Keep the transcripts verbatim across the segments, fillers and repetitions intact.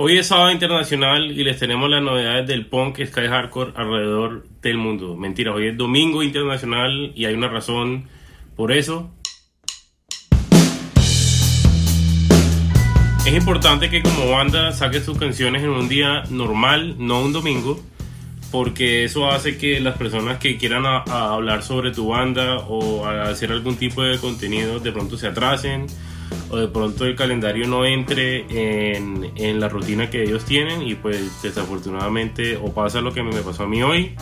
Hoy es Sábado Internacional y les tenemos las novedades del punk sky hardcore alrededor del mundo. Mentira, hoy es Domingo Internacional y hay una razón por eso. Es importante que como banda saques tus canciones en un día normal, no un domingo, porque eso hace que las personas que quieran a, a hablar sobre tu banda o a hacer algún tipo de contenido de pronto se atrasen, o de pronto el calendario no entre en, en la rutina que ellos tienen y pues desafortunadamente o pasa lo que me pasó a mí hoy.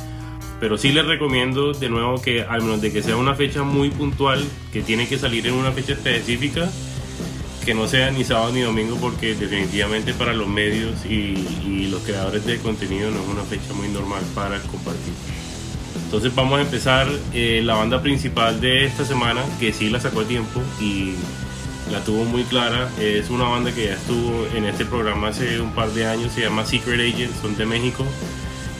Pero sí les recomiendo de nuevo que al menos de que sea una fecha muy puntual, que tiene que salir en una fecha específica, que no sea ni sábado ni domingo, porque definitivamente para los medios y, y los creadores de contenido no es una fecha muy normal para compartir. Entonces vamos a empezar eh, la banda principal de esta semana, que sí la sacó a tiempo y la tuvo muy clara. Es una banda que ya estuvo en este programa hace un par de años, se llama Secret Agent, son de México.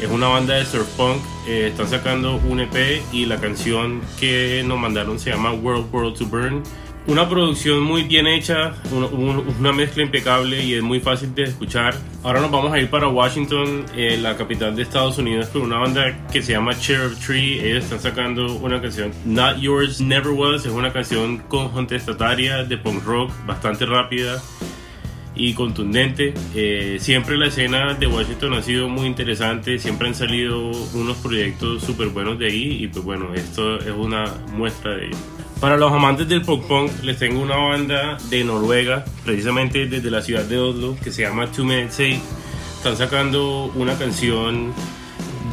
Es una banda de surf punk, eh, están sacando un E P y la canción que nos mandaron se llama World, World to Burn. Una producción muy bien hecha, un, un, una mezcla impecable y es muy fácil de escuchar. Ahora nos vamos a ir para Washington, eh, la capital de Estados Unidos, con una banda que se llama Cherub Tree. Ellos están sacando una canción, Not Yours Never Was. Es una canción contestataria de punk rock, bastante rápida y contundente. Eh, siempre la escena de Washington ha sido muy interesante, siempre han salido unos proyectos súper buenos de ahí y pues bueno, esto es una muestra de ello. Para los amantes del pop punk, les tengo una banda de Noruega, precisamente desde la ciudad de Oslo, que se llama TwoMinutesHate. Están sacando una canción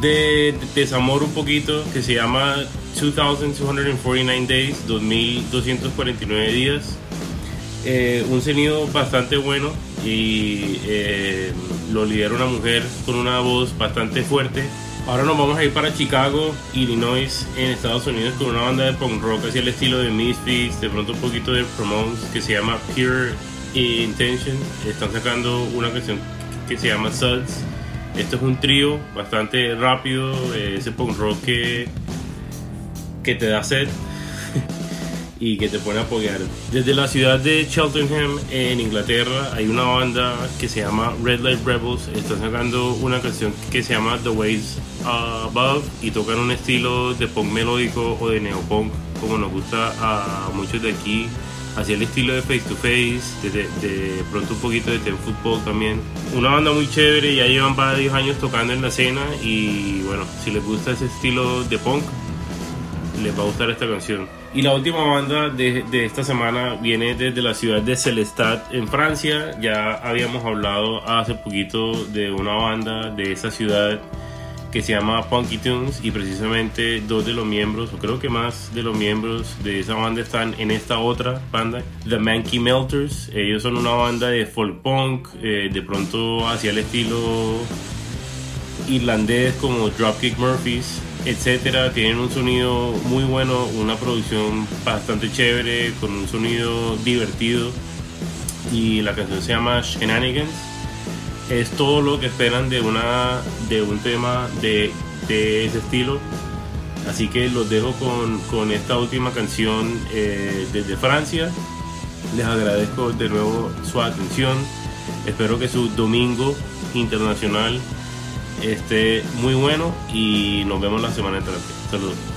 de desamor un poquito que se llama two thousand two hundred forty-nine Days, dos mil doscientos cuarenta y nueve días. Eh, un sonido bastante bueno y eh, lo lidera una mujer con una voz bastante fuerte. Ahora nos vamos a ir para Chicago, Illinois, en Estados Unidos, con una banda de punk rock hacia el estilo de Misfits, de pronto un poquito de Ramones, que se llama Pure Intention. Están sacando una canción que se llama Suds. Esto es un trío bastante rápido, ese punk rock que, que te da sed y que te pone a apoyar. Desde la ciudad de Cheltenham, en Inglaterra, hay una banda que se llama Red Light Rebels. Están sacando una canción que se llama The Waves Above y tocan un estilo de punk melódico o de neopunk, como nos gusta a muchos de aquí, hacia el estilo de Face to Face, de, de, de pronto un poquito de Ten Football también. Una banda muy chévere, ya llevan varios años tocando en la escena y bueno, si les gusta ese estilo de punk, les va a gustar esta canción. Y la última banda de, de esta semana viene desde la ciudad de Celestat, en Francia. Ya habíamos hablado hace poquito de una banda de esa ciudad que se llama Punky Tunes, y precisamente dos de los miembros, o creo que más de los miembros de esa banda, están en esta otra banda, The Manky Melters. Ellos son una banda de folk punk, eh, de pronto hacia el estilo irlandés, como Dropkick Murphys, etcétera. Tienen un sonido muy bueno, una producción bastante chévere, con un sonido divertido, y la canción se llama Shenanigans. Es todo lo que esperan de una de un tema de, de ese estilo, así que los dejo con, con esta última canción eh, desde Francia. Les agradezco de nuevo su atención, espero que su Domingo Internacional esté muy bueno y nos vemos la semana entrante. Saludos.